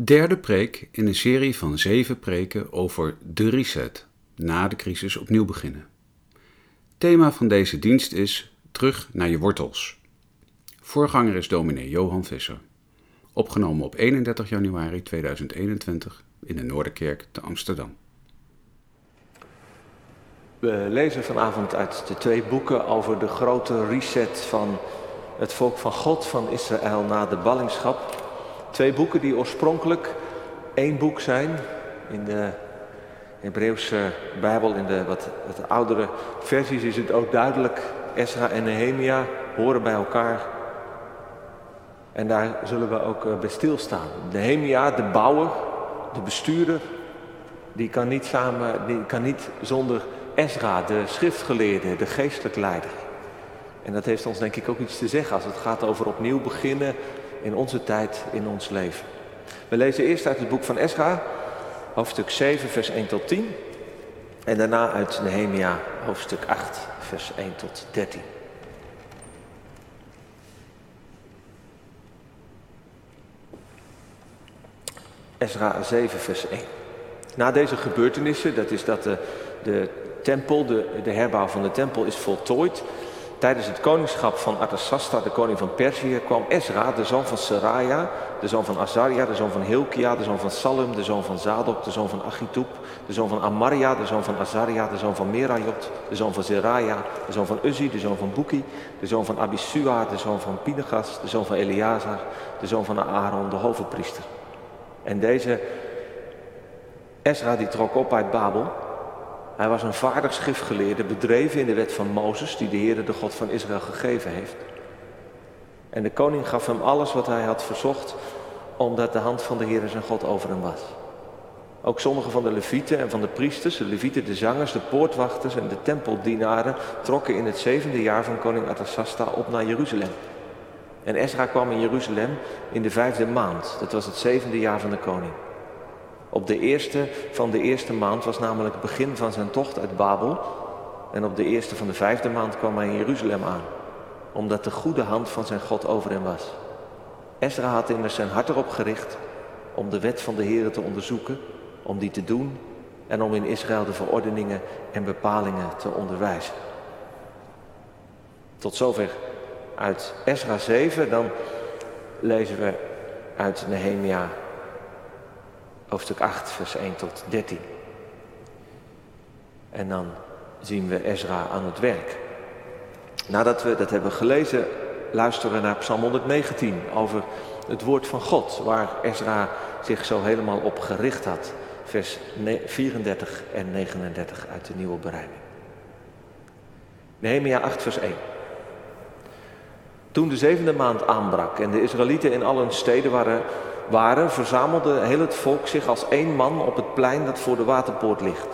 Derde preek in een serie van 7 preken over de reset, na de crisis opnieuw beginnen. Thema van deze dienst is terug naar je wortels. Voorganger is dominee Johan Visser. Opgenomen op 31 januari 2021 in de Noorderkerk te Amsterdam. We lezen vanavond uit de 2 boeken over de grote reset van het volk van God van Israël na de ballingschap. 2 boeken die oorspronkelijk 1 boek zijn in de Hebreeuwse Bijbel. In de wat oudere versies is het ook duidelijk. Ezra en Nehemia horen bij elkaar. En daar zullen we ook bij stilstaan. Nehemia, de bouwer, de bestuurder, die kan niet zonder Ezra, de schriftgeleerde, de geestelijk leider. En dat heeft ons denk ik ook iets te zeggen als het gaat over opnieuw beginnen in onze tijd, in ons leven. We lezen eerst uit het boek van Ezra, hoofdstuk 7, vers 1 tot 10. En daarna uit Nehemia, hoofdstuk 8, vers 1 tot 13. Ezra 7, vers 1. Na deze gebeurtenissen, dat is dat de herbouw van de tempel is voltooid. Tijdens het koningschap van Artaxerxes, de koning van Perzië, kwam Ezra, de zoon van Seraja, de zoon van Azaria, de zoon van Hilkia, de zoon van Salum, de zoon van Zadok, de zoon van Achitoep, de zoon van Amaria, de zoon van Azaria, de zoon van Merayot, de zoon van Zeraja, de zoon van Uzi, de zoon van Buki, de zoon van Abisua, de zoon van Pinegas, de zoon van Eliazar, de zoon van Aaron, de hoofdpriester. En deze Ezra die trok op uit Babel. Hij was een vaardig schriftgeleerde, bedreven in de wet van Mozes, die de Heere, de God van Israël, gegeven heeft. En de koning gaf hem alles wat hij had verzocht, omdat de hand van de Heere zijn God over hem was. Ook sommige van de levieten en van de priesters, de levieten, de zangers, de poortwachters en de tempeldienaren trokken in het 7e jaar van koning Artaxerxes op naar Jeruzalem. En Ezra kwam in Jeruzalem in de 5e maand, dat was het 7e jaar van de koning. Op de 1e van de 1e maand was namelijk het begin van zijn tocht uit Babel. En op de 1e van de 5e maand kwam hij in Jeruzalem aan. Omdat de goede hand van zijn God over hem was. Ezra had immers zijn hart erop gericht om de wet van de Heere te onderzoeken. Om die te doen en om in Israël de verordeningen en bepalingen te onderwijzen. Tot zover uit Ezra 7. Dan lezen we uit Nehemia hoofdstuk 8, vers 1 tot 13. En dan zien we Ezra aan het werk. Nadat we dat hebben gelezen, luisteren we naar Psalm 119 over het woord van God, waar Ezra zich zo helemaal op gericht had. Vers 34 en 39 uit de nieuwe bereiding. Nehemia 8, vers 1. Toen de 7e maand aanbrak en de Israëlieten in al hun steden waren, verzamelde heel het volk zich als één man op het plein dat voor de waterpoort ligt.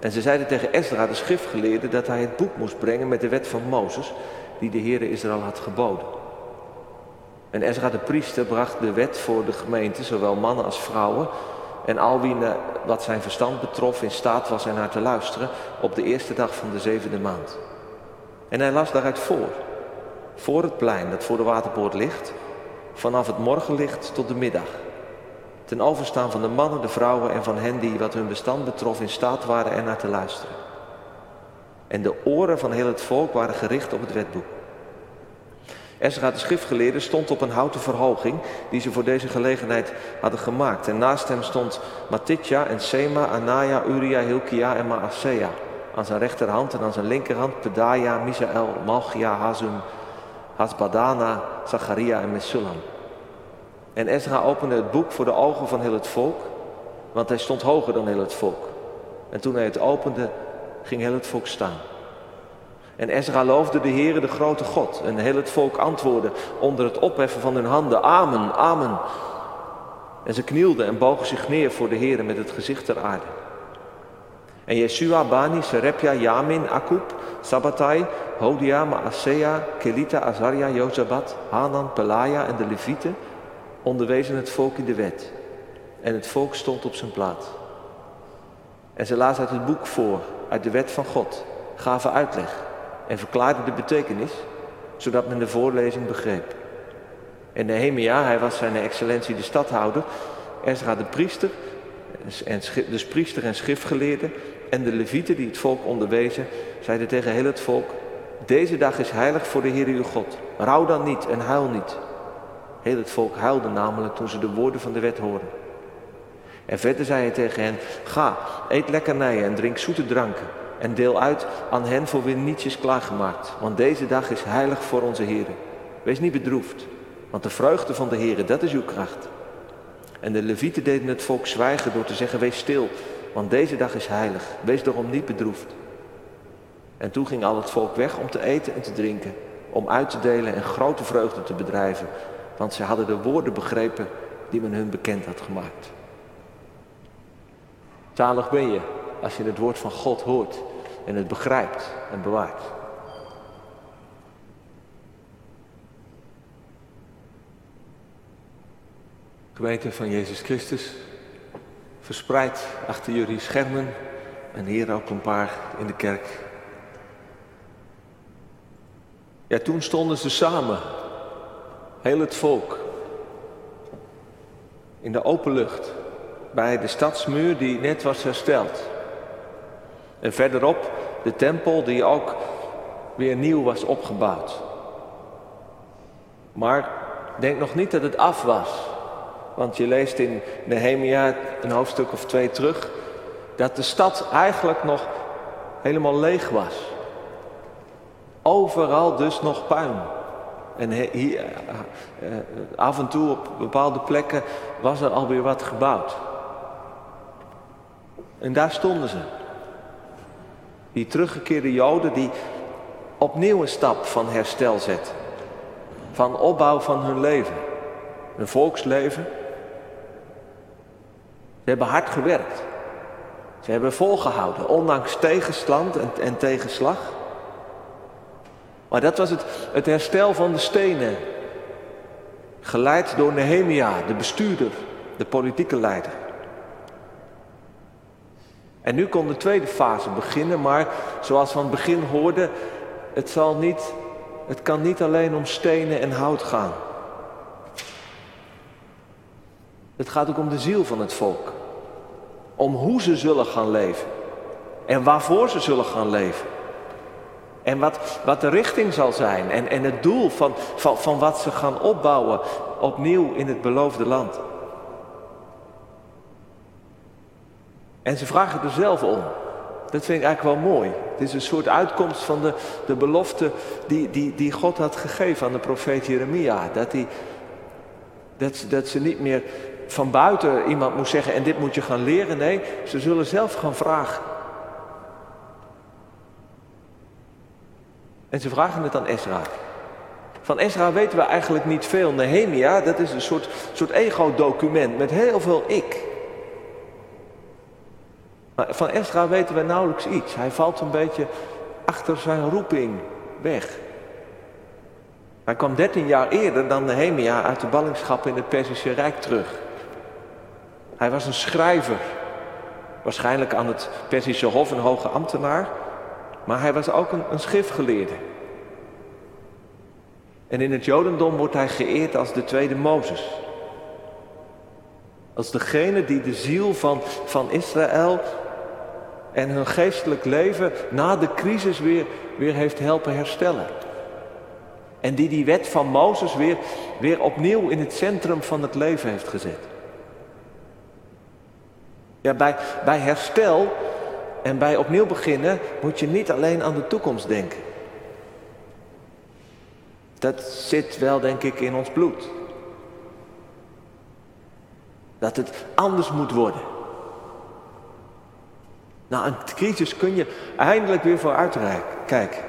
En ze zeiden tegen Ezra, de schriftgeleerde, dat hij het boek moest brengen met de wet van Mozes, die de Heere Israël had geboden. En Ezra de priester bracht de wet voor de gemeente, zowel mannen als vrouwen, en al wie wat zijn verstand betrof in staat was en haar te luisteren, op de 1e dag van de 7e maand. En hij las daaruit voor het plein dat voor de waterpoort ligt, vanaf het morgenlicht tot de middag. Ten overstaan van de mannen, de vrouwen en van hen die wat hun bestand betrof in staat waren er naar te luisteren. En de oren van heel het volk waren gericht op het wetboek. Ezra de schriftgeleerde stond op een houten verhoging die ze voor deze gelegenheid hadden gemaakt. En naast hem stond Matitja en Sema, Anaya, Uria, Hilkia en Maasea. Aan zijn rechterhand en aan zijn linkerhand Pedaya, Misael, Malchia, Hazum, Hasbadana, Zachariah en Mesulam. En Ezra opende het boek voor de ogen van heel het volk, want hij stond hoger dan heel het volk. En toen hij het opende, ging heel het volk staan. En Ezra loofde de Heere, de grote God. En heel het volk antwoordde onder het opheffen van hun handen, amen, amen. En ze knielden en bogen zich neer voor de Heere met het gezicht ter aarde. En Jeshua, Bani, Serepja, Jamin, Akub, Sabbatai, Hodia, Maasea, Kelita, Azaria, Jozabat, Hanan, Pelaya en de levieten onderwezen het volk in de wet. En het volk stond op zijn plaats. En ze lazen uit het boek voor, uit de wet van God, gaven uitleg en verklaarden de betekenis, zodat men de voorlezing begreep. En Nehemia, hij was zijn excellentie de stadhouder, Ezra de priester, dus priester en schriftgeleerde en de levieten die het volk onderwezen, zeiden tegen heel het volk: deze dag is heilig voor de Heer uw God. Rouw dan niet en huil niet. Heel het volk huilde namelijk toen ze de woorden van de wet hoorden. En verder zei hij tegen hen: ga, eet lekkernijen en drink zoete dranken en deel uit aan hen voor wie niets is klaargemaakt. Want deze dag is heilig voor onze Heer. Wees niet bedroefd, want de vreugde van de Heer, dat is uw kracht. En de levieten deden het volk zwijgen door te zeggen: wees stil, want deze dag is heilig. Wees daarom niet bedroefd. En toen ging al het volk weg om te eten en te drinken, om uit te delen en grote vreugde te bedrijven. Want ze hadden de woorden begrepen die men hun bekend had gemaakt. Zalig ben je als je het woord van God hoort en het begrijpt en bewaart. Gemeente van Jezus Christus, verspreid achter jullie schermen en hier ook een paar in de kerk. Ja, toen stonden ze samen, heel het volk, in de open lucht, bij de stadsmuur die net was hersteld. En verderop de tempel die ook weer nieuw was opgebouwd. Maar denk nog niet dat het af was. Want je leest in Nehemia een hoofdstuk of 2 terug dat de stad eigenlijk nog helemaal leeg was. Overal dus nog puin. En hier, af en toe op bepaalde plekken was er alweer wat gebouwd. En daar stonden ze. Die teruggekeerde Joden die opnieuw een stap van herstel zetten. Van opbouw van hun leven. Hun volksleven. Ze hebben hard gewerkt. Ze hebben volgehouden, ondanks tegenstand en tegenslag. Maar dat was het herstel van de stenen. Geleid door Nehemia, de bestuurder, de politieke leider. En nu kon de tweede fase beginnen, maar zoals we aan het begin hoorden, het kan niet alleen om stenen en hout gaan. Het gaat ook om de ziel van het volk. Om hoe ze zullen gaan leven. En waarvoor ze zullen gaan leven. En wat de richting zal zijn. En het doel van wat ze gaan opbouwen. Opnieuw in het beloofde land. En ze vragen er zelf om. Dat vind ik eigenlijk wel mooi. Het is een soort uitkomst van de belofte die God had gegeven aan de profeet Jeremia. Dat ze niet meer van buiten iemand moet zeggen: en dit moet je gaan leren. Nee, ze zullen zelf gaan vragen. En ze vragen het aan Ezra. Van Ezra weten we eigenlijk niet veel. Nehemia, dat is een soort ego-document met heel veel ik. Maar van Ezra weten we nauwelijks iets. Hij valt een beetje achter zijn roeping weg. Hij kwam 13 jaar eerder dan Nehemia uit de ballingschap in het Perzische Rijk terug. Hij was een schrijver. Waarschijnlijk aan het Perzische Hof een hoge ambtenaar. Maar hij was ook een schriftgeleerde. En in het Jodendom wordt hij geëerd als de tweede Mozes. Als degene die de ziel van Israël en hun geestelijk leven na de crisis weer heeft helpen herstellen. En die wet van Mozes weer opnieuw in het centrum van het leven heeft gezet. Ja, bij herstel en bij opnieuw beginnen moet je niet alleen aan de toekomst denken. Dat zit wel, denk ik, in ons bloed. Dat het anders moet worden. Na een crisis kun je eindelijk weer vooruit kijken.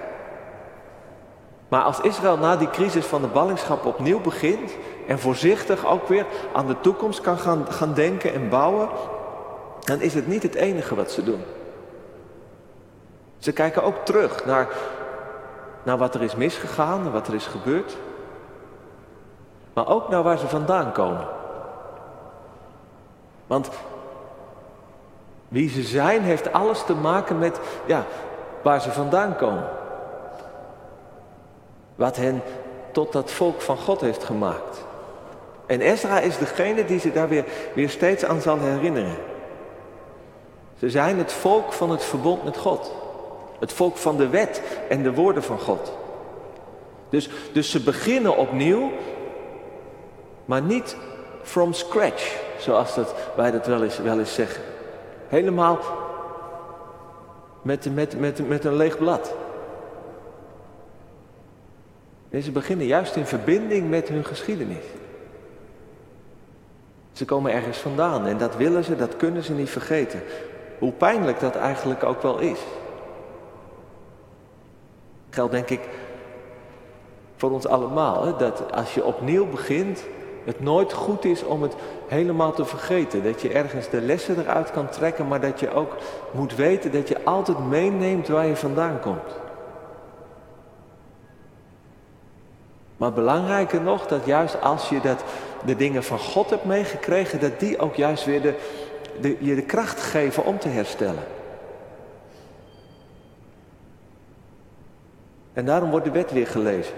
Maar als Israël na die crisis van de ballingschap opnieuw begint en voorzichtig ook weer aan de toekomst kan gaan denken en bouwen, dan is het niet het enige wat ze doen. Ze kijken ook terug naar wat er is misgegaan en wat er is gebeurd. Maar ook naar waar ze vandaan komen. Want wie ze zijn heeft alles te maken met waar ze vandaan komen. Wat hen tot dat volk van God heeft gemaakt. En Ezra is degene die zich daar weer steeds aan zal herinneren. Ze zijn het volk van het verbond met God. Het volk van de wet en de woorden van God. Dus ze beginnen opnieuw, maar niet from scratch, zoals wij dat wel eens zeggen. Helemaal met een leeg blad. En ze beginnen juist in verbinding met hun geschiedenis. Ze komen ergens vandaan en dat willen ze, dat kunnen ze niet vergeten. Hoe pijnlijk dat eigenlijk ook wel is. Geldt denk ik voor ons allemaal, hè? Dat als je opnieuw begint, het nooit goed is om het helemaal te vergeten. Dat je ergens de lessen eruit kan trekken, maar dat je ook moet weten dat je altijd meeneemt waar je vandaan komt. Maar belangrijker nog, dat juist als je de dingen van God hebt meegekregen, dat die ook juist weer je de kracht geven om te herstellen. En daarom wordt de wet weer gelezen.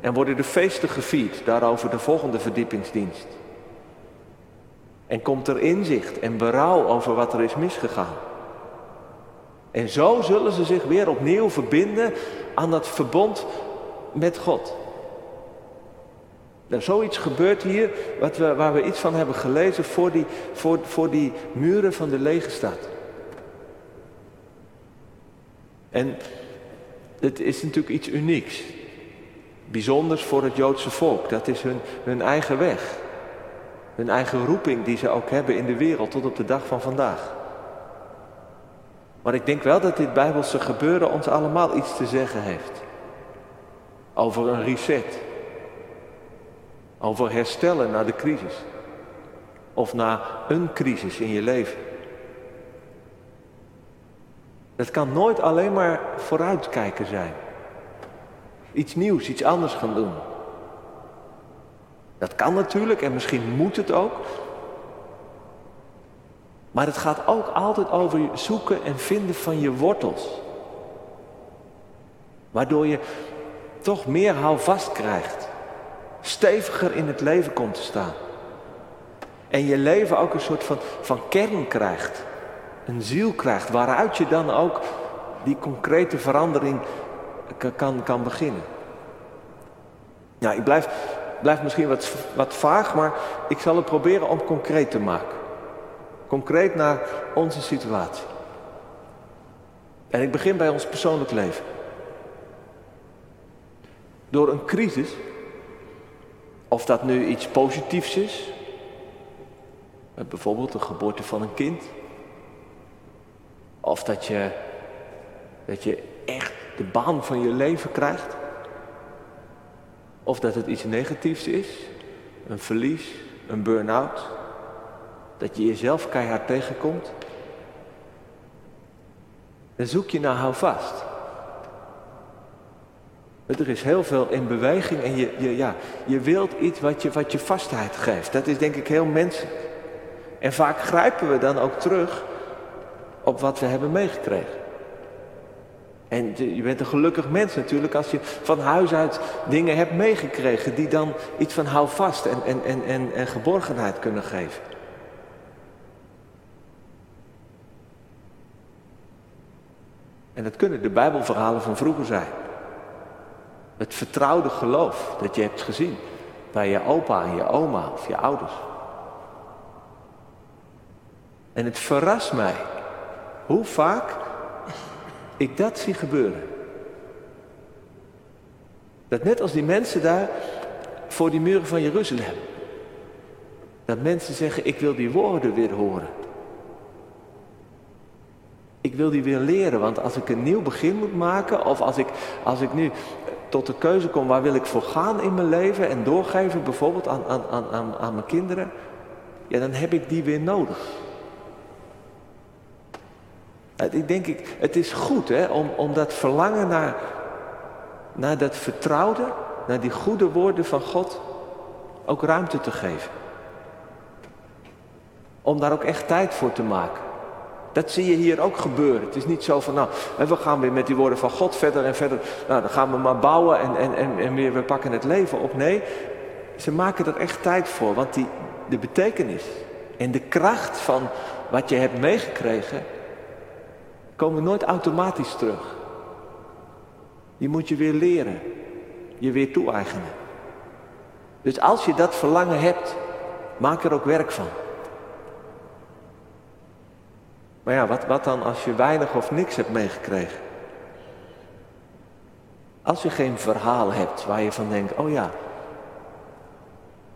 En worden de feesten gevierd, daarover de volgende verdiepingsdienst. En komt er inzicht en berouw over wat er is misgegaan. En zo zullen ze zich weer opnieuw verbinden aan dat verbond met God. Nou, zoiets gebeurt hier waar we iets van hebben gelezen voor die muren van de lege stad. En het is natuurlijk iets unieks. Bijzonders voor het Joodse volk. Dat is hun eigen weg. Hun eigen roeping die ze ook hebben in de wereld tot op de dag van vandaag. Maar ik denk wel dat dit Bijbelse gebeuren ons allemaal iets te zeggen heeft. Over een reset. Over herstellen na de crisis. Of na een crisis in je leven. Dat kan nooit alleen maar vooruitkijken zijn. Iets nieuws, iets anders gaan doen. Dat kan natuurlijk en misschien moet het ook. Maar het gaat ook altijd over zoeken en vinden van je wortels. Waardoor je toch meer houvast krijgt. Steviger in het leven komt te staan. En je leven ook een soort van kern krijgt. Een ziel krijgt waaruit je dan ook die concrete verandering kan beginnen. Nou, ik blijf misschien wat vaag, maar ik zal het proberen om concreet te maken. Concreet naar onze situatie. En ik begin bij ons persoonlijk leven. Door een crisis, of dat nu iets positiefs is, bijvoorbeeld de geboorte van een kind, of dat je echt de baan van je leven krijgt, of dat het iets negatiefs is, een verlies, een burn-out, dat je jezelf keihard tegenkomt, dan zoek je naar houvast. Er is heel veel in beweging en je wilt iets wat je vastheid geeft. Dat is denk ik heel menselijk. En vaak grijpen we dan ook terug op wat we hebben meegekregen. En je bent een gelukkig mens natuurlijk als je van huis uit dingen hebt meegekregen die dan iets van houvast en geborgenheid kunnen geven. En dat kunnen de Bijbelverhalen van vroeger zijn. Het vertrouwde geloof dat je hebt gezien bij je opa en je oma of je ouders. En het verrast mij hoe vaak ik dat zie gebeuren. Dat net als die mensen daar voor die muren van Jeruzalem. Dat mensen zeggen, ik wil die woorden weer horen. Ik wil die weer leren, want als ik een nieuw begin moet maken, of als ik nu tot de keuze kom, waar wil ik voor gaan in mijn leven en doorgeven bijvoorbeeld aan mijn kinderen, ja, dan heb ik die weer nodig. Ik denk, het is goed hè, om dat verlangen naar dat vertrouwde, naar die goede woorden van God, ook ruimte te geven. Om daar ook echt tijd voor te maken. Dat zie je hier ook gebeuren. Het is niet zo van, nou, we gaan weer met die woorden van God verder en verder. Nou, dan gaan we maar bouwen en we pakken het leven op. Nee, ze maken er echt tijd voor. Want de betekenis en de kracht van wat je hebt meegekregen, komen nooit automatisch terug. Je moet je weer leren. Je weer toe-eigenen. Dus als je dat verlangen hebt, maak er ook werk van. Maar ja, wat dan als je weinig of niks hebt meegekregen? Als je geen verhaal hebt waar je van denkt, oh ja,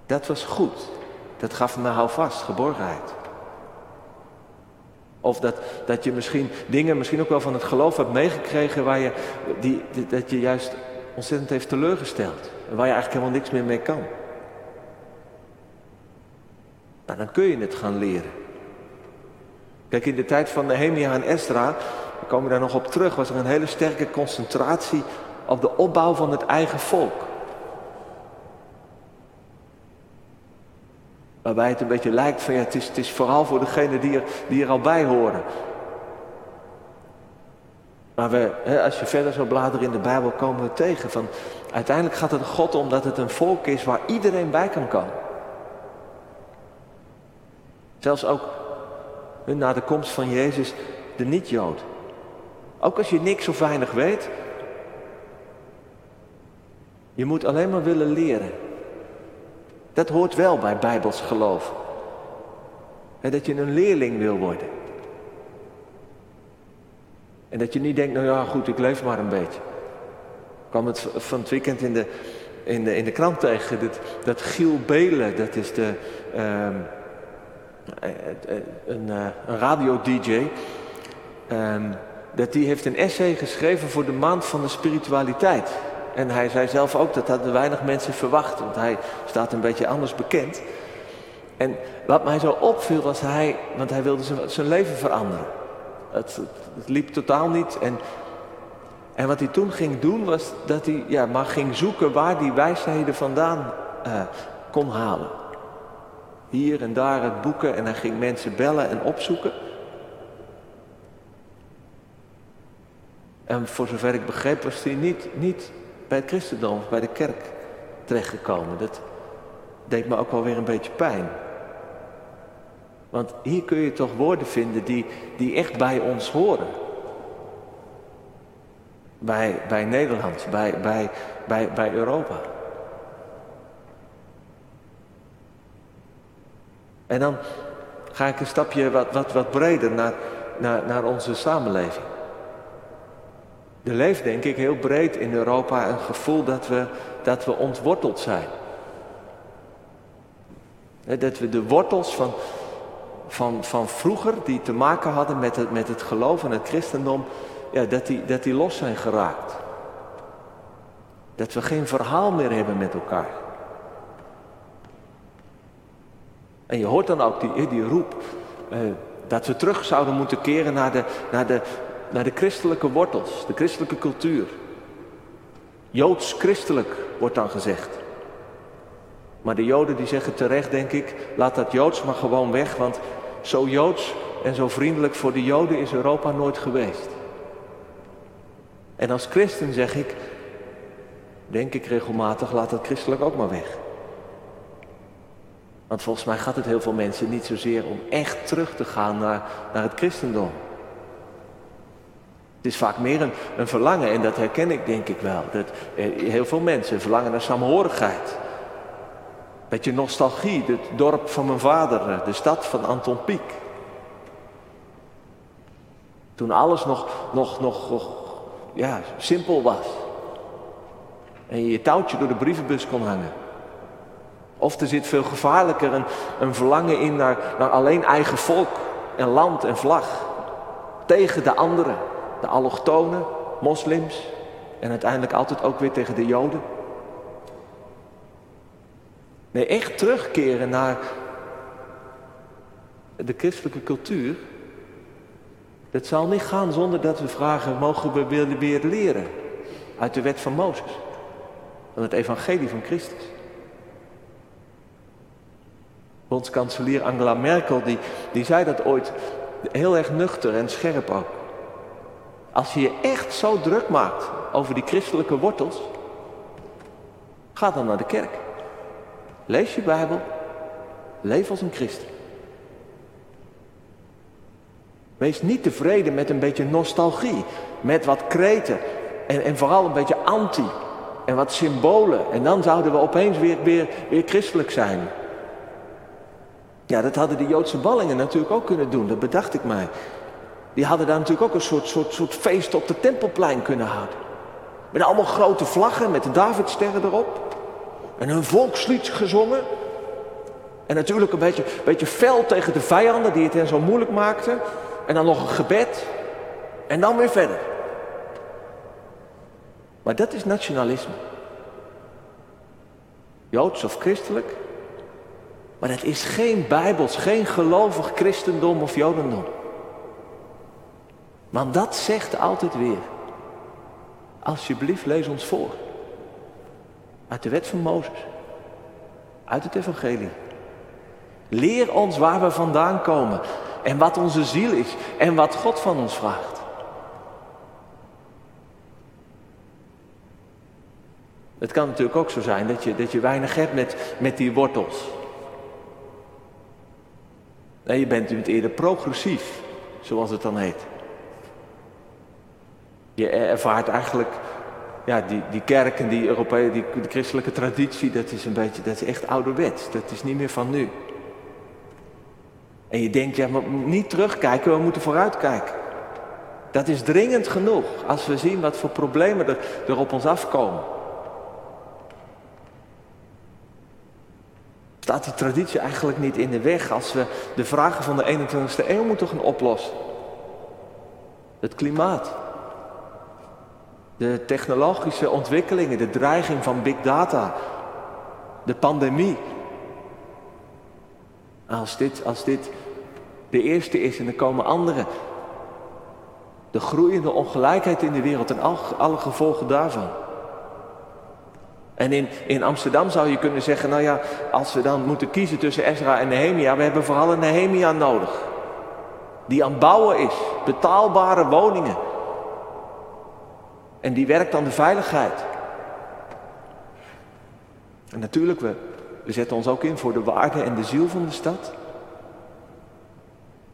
dat was goed. Dat gaf me houvast, geborgenheid. Of dat je misschien dingen, misschien ook wel van het geloof hebt meegekregen dat je juist ontzettend heeft teleurgesteld. En waar je eigenlijk helemaal niks meer mee kan. Maar dan kun je het gaan leren. Kijk, in de tijd van Nehemia en Esdra, we komen daar nog op terug, was er een hele sterke concentratie op de opbouw van het eigen volk. Waarbij het een beetje lijkt van ja, het is vooral voor degenen die er al bij horen. Maar als je verder zo bladeren in de Bijbel, komen we tegen van uiteindelijk gaat het God om dat het een volk is waar iedereen bij kan komen. Zelfs ook na de komst van Jezus, de niet-Jood. Ook als je niks of weinig weet, je moet alleen maar willen leren. Dat hoort wel bij Bijbels geloof. En dat je een leerling wil worden. En dat je niet denkt, nou ja goed, ik leef maar een beetje. Ik kwam het van het weekend in de krant tegen. Dat Giel Belen, dat is een radio-dj. Dat die heeft een essay geschreven voor de maand van de spiritualiteit. En hij zei zelf ook, dat hadden weinig mensen verwacht. Want hij staat een beetje anders bekend. En wat mij zo opviel was want hij wilde zijn leven veranderen. Het liep totaal niet. En wat hij toen ging doen was dat hij maar ging zoeken waar die wijsheden vandaan kon halen. Hier en daar uit boeken. En hij ging mensen bellen en opzoeken. En voor zover ik begreep was hij niet bij het christendom of bij de kerk terechtgekomen. Dat deed me ook wel weer een beetje pijn. Want hier kun je toch woorden vinden die echt bij ons horen. Bij Nederland, bij Europa. En dan ga ik een stapje wat breder naar onze samenleving. Er leeft, denk ik, heel breed in Europa een gevoel dat we ontworteld zijn. Dat we de wortels van vroeger, die te maken hadden met het geloof en het christendom, dat die los zijn geraakt. Dat we geen verhaal meer hebben met elkaar. En je hoort dan ook die roep dat we terug zouden moeten keren naar de christelijke wortels, de christelijke cultuur. Joods-christelijk wordt dan gezegd. Maar de Joden die zeggen terecht, denk ik, laat dat Joods maar gewoon weg, want zo Joods en zo vriendelijk voor de Joden is Europa nooit geweest. En als christen zeg ik, denk ik regelmatig, laat dat christelijk ook maar weg. Want volgens mij gaat het heel veel mensen niet zozeer om echt terug te gaan naar het christendom. Het is vaak meer een verlangen, en dat herken ik denk ik wel. Dat heel veel mensen verlangen naar saamhorigheid. Een beetje nostalgie, het dorp van mijn vader, de stad van Anton Pieck. Toen alles nog simpel was. En je touwtje door de brievenbus kon hangen. Of er zit veel gevaarlijker een verlangen in naar alleen eigen volk en land en vlag. Tegen de anderen. De allochtonen, moslims en uiteindelijk altijd ook weer tegen de Joden. Nee, echt terugkeren naar de christelijke cultuur. Dat zal niet gaan zonder dat we vragen, mogen we weer leren uit de wet van Mozes. Van het evangelie van Christus. Bondskanselier Angela Merkel, die zei dat ooit heel erg nuchter en scherp ook. Als je je echt zo druk maakt over die christelijke wortels, ga dan naar de kerk. Lees je Bijbel. Leef als een christen. Wees niet tevreden met een beetje nostalgie. Met wat kreten. En vooral een beetje anti. En wat symbolen. En dan zouden we opeens weer christelijk zijn. Ja, dat hadden de Joodse ballingen natuurlijk ook kunnen doen. Dat bedacht ik mij. Die hadden daar natuurlijk ook een soort feest op de Tempelplein kunnen houden. Met allemaal grote vlaggen met de Davidsterren erop. En hun volkslied gezongen. En natuurlijk een beetje fel tegen de vijanden die het hen zo moeilijk maakten. En dan nog een gebed. En dan weer verder. Maar dat is nationalisme. Joods of christelijk. Maar dat is geen bijbels, geen gelovig christendom of jodendom. Want dat zegt altijd weer. Alsjeblieft, lees ons voor. Uit de wet van Mozes. Uit het evangelie. Leer ons waar we vandaan komen. En wat onze ziel is. En wat God van ons vraagt. Het kan natuurlijk ook zo zijn dat je weinig hebt met die wortels. Nee, je bent eerder progressief. Zoals het dan heet. Je ervaart eigenlijk, ja, die kerk en die christelijke traditie, dat is echt ouderwets. Dat is niet meer van nu. En je denkt, ja, maar niet terugkijken, we moeten vooruitkijken. Dat is dringend genoeg als we zien wat voor problemen er op ons afkomen. Staat die traditie eigenlijk niet in de weg als we de vragen van de 21e eeuw moeten gaan oplossen? Het klimaat. De technologische ontwikkelingen, de dreiging van big data, de pandemie. Als dit de eerste is en er komen anderen. De groeiende ongelijkheid in de wereld en alle gevolgen daarvan. En in Amsterdam zou je kunnen zeggen, nou ja, als we dan moeten kiezen tussen Ezra en Nehemia, we hebben vooral een Nehemia nodig. Die aan het bouwen is, betaalbare woningen. En die werkt aan de veiligheid. En natuurlijk, we zetten ons ook in voor de waarde en de ziel van de stad.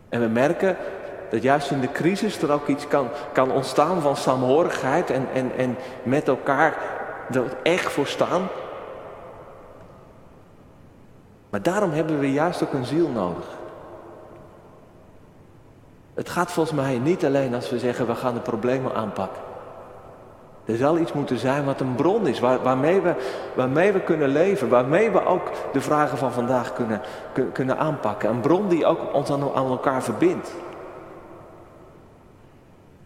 En we merken dat juist in de crisis er ook iets kan ontstaan van saamhorigheid. En met elkaar er echt voor staan. Maar daarom hebben we juist ook een ziel nodig. Het gaat volgens mij niet alleen als we zeggen, we gaan de problemen aanpakken. Er zal iets moeten zijn wat een bron is, waarmee we kunnen leven, waarmee we ook de vragen van vandaag kunnen aanpakken. Een bron die ook ons aan elkaar verbindt.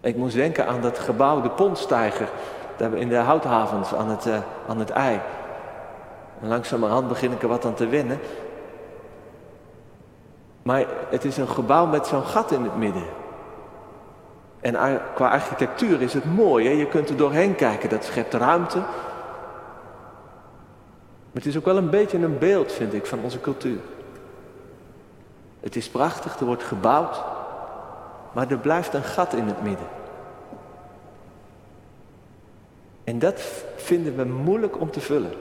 Ik moest denken aan dat gebouw, de Pontstijger, daar in de houthavens aan het IJ. En langzamerhand begin ik er wat aan te wennen. Maar het is een gebouw met zo'n gat in het midden. En qua architectuur is het mooi, hè? Je kunt er doorheen kijken, dat schept ruimte. Maar het is ook wel een beetje een beeld, vind ik, van onze cultuur. Het is prachtig, er wordt gebouwd, maar er blijft een gat in het midden. En dat vinden we moeilijk om te vullen.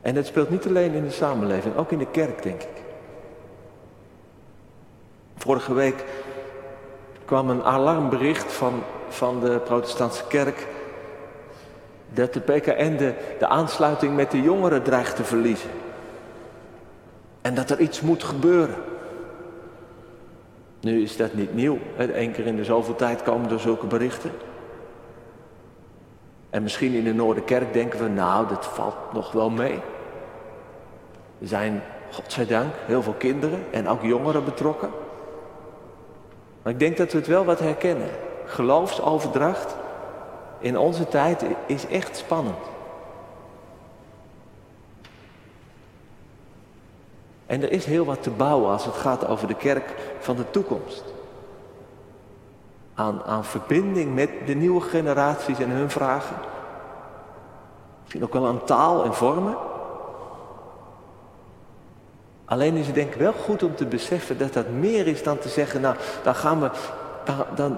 En dat speelt niet alleen in de samenleving, ook in de kerk, denk ik. Vorige week kwam een alarmbericht van de protestantse kerk dat de PKN de aansluiting met de jongeren dreigt te verliezen. En dat er iets moet gebeuren. Nu is dat niet nieuw. Eén keer in de zoveel tijd komen er zulke berichten. En misschien in de Noorderkerk denken we, nou, dat valt nog wel mee. Er zijn, godzijdank, heel veel kinderen en ook jongeren betrokken. Maar ik denk dat we het wel wat herkennen. Geloofsoverdracht in onze tijd is echt spannend. En er is heel wat te bouwen als het gaat over de kerk van de toekomst. Aan verbinding met de nieuwe generaties en hun vragen. Misschien ook wel aan taal en vormen. Alleen is het denk ik wel goed om te beseffen dat dat meer is dan te zeggen, nou, dan gaan we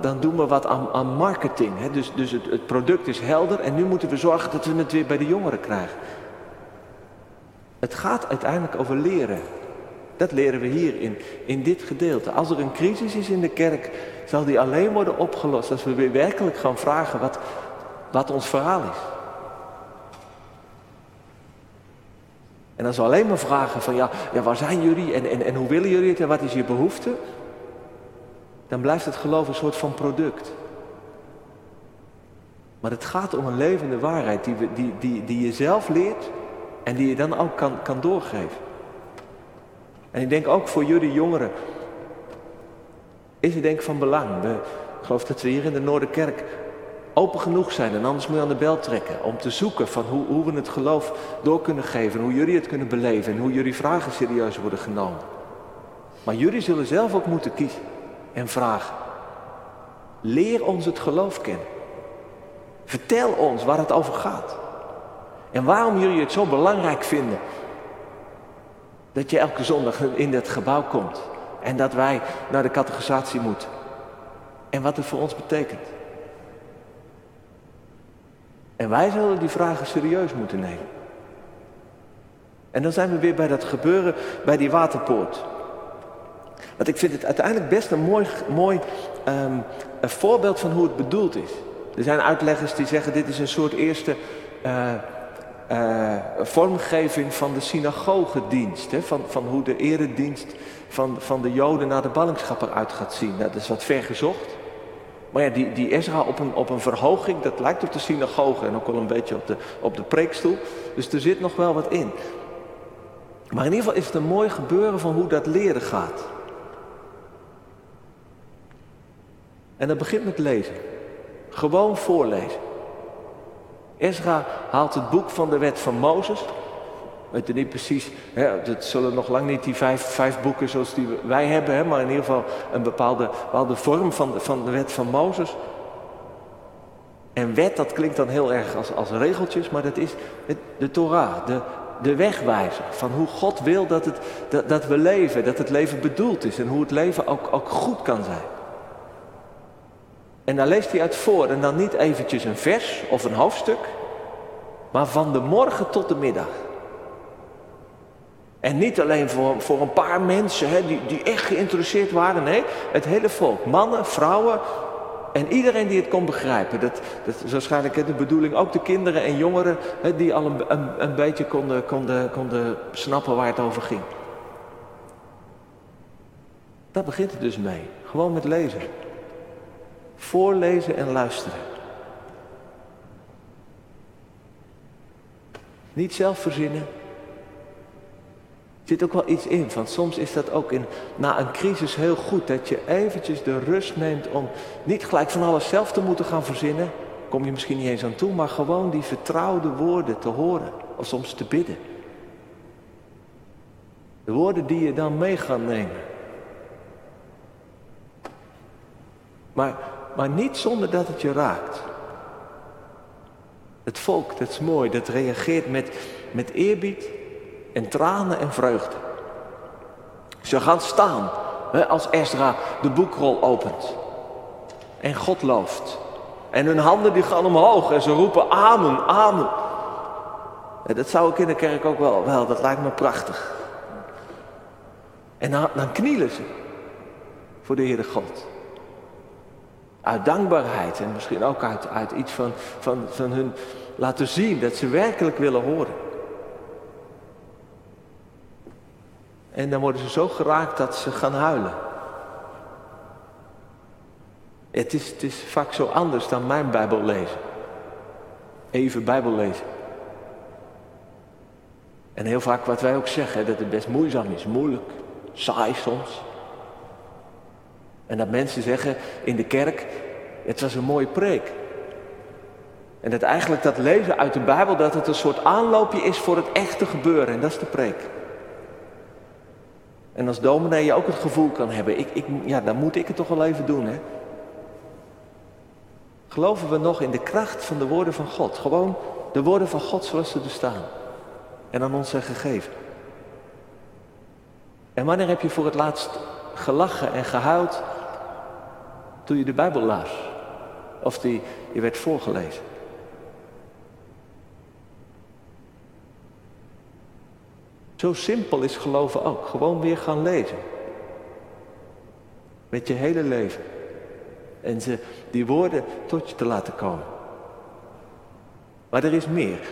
dan doen we wat aan marketing. Hè? Dus het product is helder en nu moeten we zorgen dat we het weer bij de jongeren krijgen. Het gaat uiteindelijk over leren. Dat leren we hier in dit gedeelte. Als er een crisis is in de kerk, zal die alleen worden opgelost als we weer werkelijk gaan vragen wat ons verhaal is. En als we alleen maar vragen van ja waar zijn jullie en hoe willen jullie het en wat is je behoefte? Dan blijft het geloof een soort van product. Maar het gaat om een levende waarheid die je zelf leert en die je dan ook kan doorgeven. En ik denk ook voor jullie jongeren is het denk ik van belang. Ik geloof dat we hier in de Noorderkerk open genoeg zijn en anders moet je aan de bel trekken. Om te zoeken van hoe we het geloof door kunnen geven, hoe jullie het kunnen beleven en hoe jullie vragen serieus worden genomen. Maar jullie zullen zelf ook moeten kiezen en vragen. Leer ons het geloof kennen. Vertel ons waar het over gaat. En waarom jullie het zo belangrijk vinden. Dat je elke zondag in dat gebouw komt. En dat wij naar de catechisatie moeten. En wat het voor ons betekent. En wij zullen die vragen serieus moeten nemen. En dan zijn we weer bij dat gebeuren bij die waterpoort. Want ik vind het uiteindelijk best een mooi voorbeeld van hoe het bedoeld is. Er zijn uitleggers die zeggen dit is een soort eerste vormgeving van de synagogedienst. Hè? Van hoe de eredienst van de Joden naar de ballingschap eruit gaat zien. Nou, dat is wat ver gezocht. Maar ja, die Ezra op een verhoging, dat lijkt op de synagoge en ook wel een beetje op de preekstoel. Dus er zit nog wel wat in. Maar in ieder geval is het een mooi gebeuren van hoe dat leren gaat. En dat begint met lezen. Gewoon voorlezen. Ezra haalt het boek van de wet van Mozes. We weten niet precies, het zullen nog lang niet die vijf boeken zoals die wij hebben. Maar in ieder geval een bepaalde vorm van de wet van Mozes. En wet, dat klinkt dan heel erg als regeltjes. Maar dat is de Torah, de wegwijzer. Van hoe God wil dat we leven. Dat het leven bedoeld is. En hoe het leven ook goed kan zijn. En daar leest hij uit voor. En dan niet eventjes een vers of een hoofdstuk. Maar van de morgen tot de middag. En niet alleen voor een paar mensen hè, die echt geïnteresseerd waren. Nee, het hele volk. Mannen, vrouwen en iedereen die het kon begrijpen. Dat is waarschijnlijk de bedoeling. Ook de kinderen en jongeren hè, die al een beetje konden snappen waar het over ging. Daar begint het dus mee. Gewoon met lezen. Voorlezen en luisteren. Niet zelf verzinnen. Er zit ook wel iets in, want soms is dat ook na een crisis heel goed. Dat je eventjes de rust neemt om niet gelijk van alles zelf te moeten gaan verzinnen. Kom je misschien niet eens aan toe, maar gewoon die vertrouwde woorden te horen. Of soms te bidden. De woorden die je dan mee gaat nemen. Maar niet zonder dat het je raakt. Het volk, dat is mooi, dat reageert met eerbied. En tranen en vreugde. Ze gaan staan als Ezra de boekrol opent. En God looft. En hun handen die gaan omhoog en ze roepen amen, amen. En dat zou ik in de kerk ook wel, dat lijkt me prachtig. En dan knielen ze voor de Heere God. Uit dankbaarheid en misschien ook uit iets van hun laten zien dat ze werkelijk willen horen. En dan worden ze zo geraakt dat ze gaan huilen. Het is vaak zo anders dan mijn Bijbel lezen. Even Bijbel lezen. En heel vaak wat wij ook zeggen, dat het best moeizaam is. Moeilijk, saai soms. En dat mensen zeggen in de kerk, het was een mooie preek. En dat eigenlijk dat lezen uit de Bijbel, dat het een soort aanloopje is voor het echte gebeuren. En dat is de preek. En als dominee je ook het gevoel kan hebben, dan moet ik het toch wel even doen. Hè? Geloven we nog in de kracht van de woorden van God? Gewoon de woorden van God zoals ze er staan. En aan ons zijn gegeven. En wanneer heb je voor het laatst gelachen en gehuild toen je de Bijbel las. Of je werd voorgelezen. Zo simpel is geloven ook. Gewoon weer gaan lezen. Met je hele leven. En die woorden tot je te laten komen. Maar er is meer.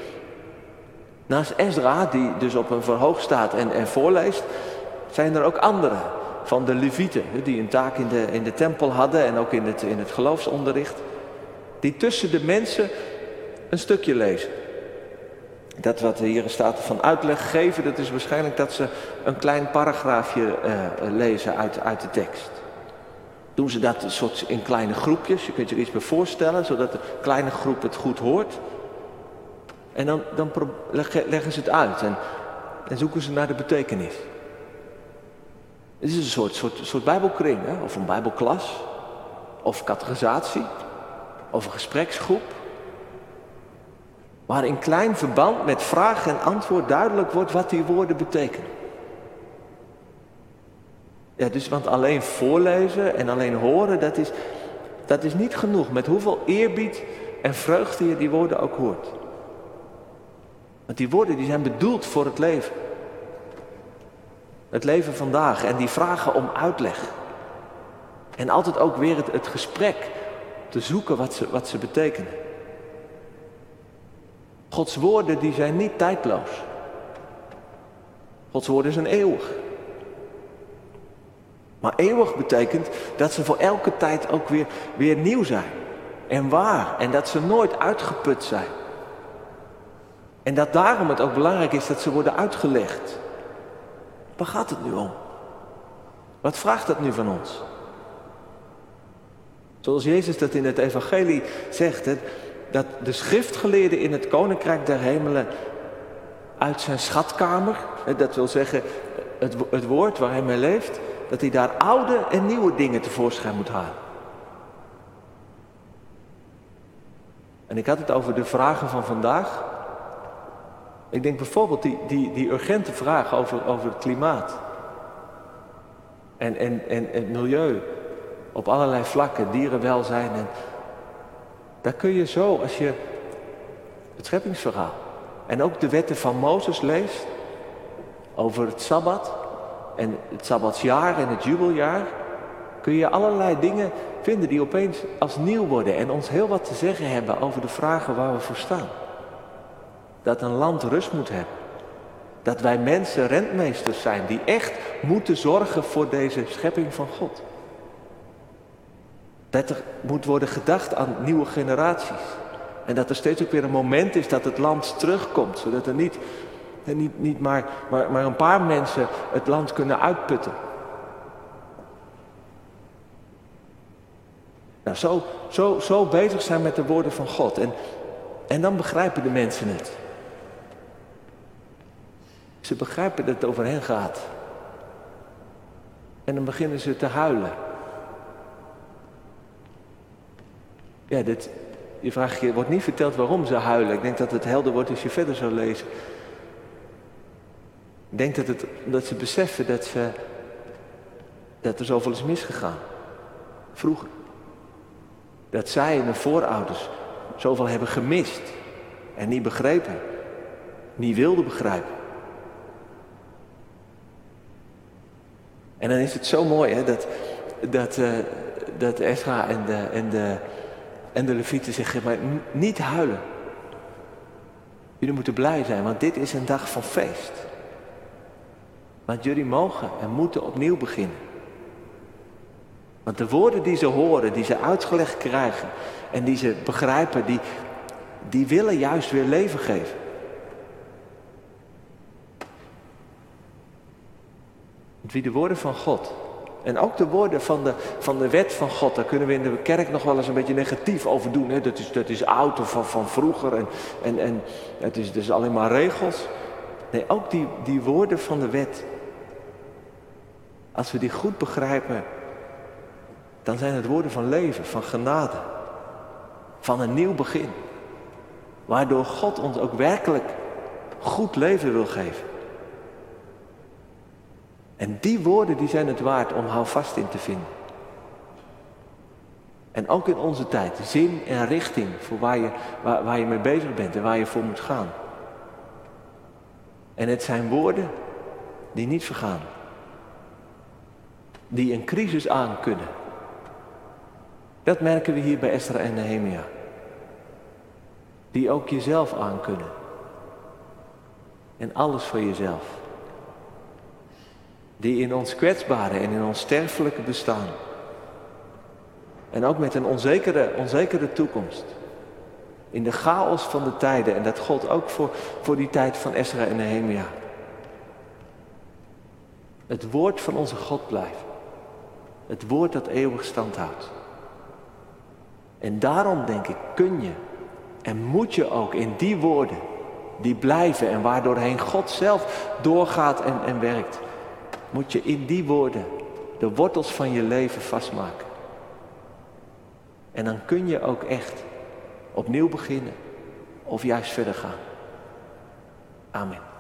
Naast Ezra, die dus op een verhoog staat en voorleest, zijn er ook anderen van de Levieten, die een taak in de tempel hadden en ook in het geloofsonderricht, die tussen de mensen een stukje lezen. Dat wat hier staat van uitleg geven, dat is waarschijnlijk dat ze een klein paragraafje lezen uit de tekst. Doen ze dat soort in kleine groepjes, je kunt je er iets bij voorstellen, zodat de kleine groep het goed hoort. En dan leggen ze het uit en zoeken ze naar de betekenis. Het is een soort bijbelkring, hè? Of een bijbelklas, of catechisatie, of een gespreksgroep. Waar in klein verband met vraag en antwoord duidelijk wordt wat die woorden betekenen. Ja, dus want alleen voorlezen en alleen horen, dat is niet genoeg. Met hoeveel eerbied en vreugde je die woorden ook hoort. Want die woorden die zijn bedoeld voor het leven. Het leven vandaag en die vragen om uitleg. En altijd ook weer het gesprek te zoeken wat ze betekenen. Gods woorden die zijn niet tijdloos. Gods woorden zijn eeuwig. Maar eeuwig betekent dat ze voor elke tijd ook weer nieuw zijn. En waar. En dat ze nooit uitgeput zijn. En dat daarom het ook belangrijk is dat ze worden uitgelegd. Waar gaat het nu om? Wat vraagt dat nu van ons? Zoals Jezus dat in het evangelie zegt, dat de schriftgeleerde in het koninkrijk der hemelen uit zijn schatkamer, dat wil zeggen het woord waar hij mee leeft, dat hij daar oude en nieuwe dingen tevoorschijn moet halen. En ik had het over de vragen van vandaag. Ik denk bijvoorbeeld die urgente vraag over het klimaat. En het milieu. Op allerlei vlakken, dierenwelzijn. En daar kun je zo, als je het scheppingsverhaal en ook de wetten van Mozes leest. Over het Sabbat. En het Sabbatsjaar en het jubeljaar. Kun je allerlei dingen vinden die opeens als nieuw worden. En ons heel wat te zeggen hebben over de vragen waar we voor staan. Dat een land rust moet hebben. Dat wij mensen rentmeesters zijn die echt moeten zorgen voor deze schepping van God. Dat er moet worden gedacht aan nieuwe generaties. En dat er steeds ook weer een moment is dat het land terugkomt. Zodat er niet maar een paar mensen het land kunnen uitputten. Nou, zo bezig zijn met de woorden van God. En dan begrijpen de mensen het. Ze begrijpen dat het over hen gaat. En dan beginnen ze te huilen. Ja, je vraagt je, wordt niet verteld waarom ze huilen. Ik denk dat het helder wordt als je verder zou lezen. Ik denk dat ze beseffen dat er zoveel is misgegaan. Vroeger. Dat zij en hun voorouders zoveel hebben gemist en niet begrepen, niet wilden begrijpen. En dan is het zo mooi, hè, dat Ezra en de Levieten zeggen, maar niet huilen. Jullie moeten blij zijn, want dit is een dag van feest. Want jullie mogen en moeten opnieuw beginnen. Want de woorden die ze horen, die ze uitgelegd krijgen en die ze begrijpen, die willen juist weer leven geven. Wie de woorden van God en ook de woorden van de wet van God, daar kunnen we in de kerk nog wel eens een beetje negatief over doen. Hè? Dat is oud of van vroeger en het is dus alleen maar regels. Nee, ook die woorden van de wet. Als we die goed begrijpen, dan zijn het woorden van leven, van genade. Van een nieuw begin. Waardoor God ons ook werkelijk goed leven wil geven. En die woorden die zijn het waard om houvast in te vinden. En ook in onze tijd, zin en richting voor waar je mee bezig bent en waar je voor moet gaan. En het zijn woorden die niet vergaan. Die een crisis aan kunnen. Dat merken we hier bij Ezra en Nehemia. Die ook jezelf aan kunnen. En alles van jezelf. Die in ons kwetsbare en in ons sterfelijke bestaan. En ook met een onzekere toekomst. In de chaos van de tijden. En dat gold ook voor die tijd van Ezra en Nehemia. Het woord van onze God blijft. Het woord dat eeuwig stand houdt. En daarom denk ik, kun je en moet je ook in die woorden die blijven en waardoorheen God zelf doorgaat en werkt, moet je in die woorden de wortels van je leven vastmaken. En dan kun je ook echt opnieuw beginnen of juist verder gaan. Amen.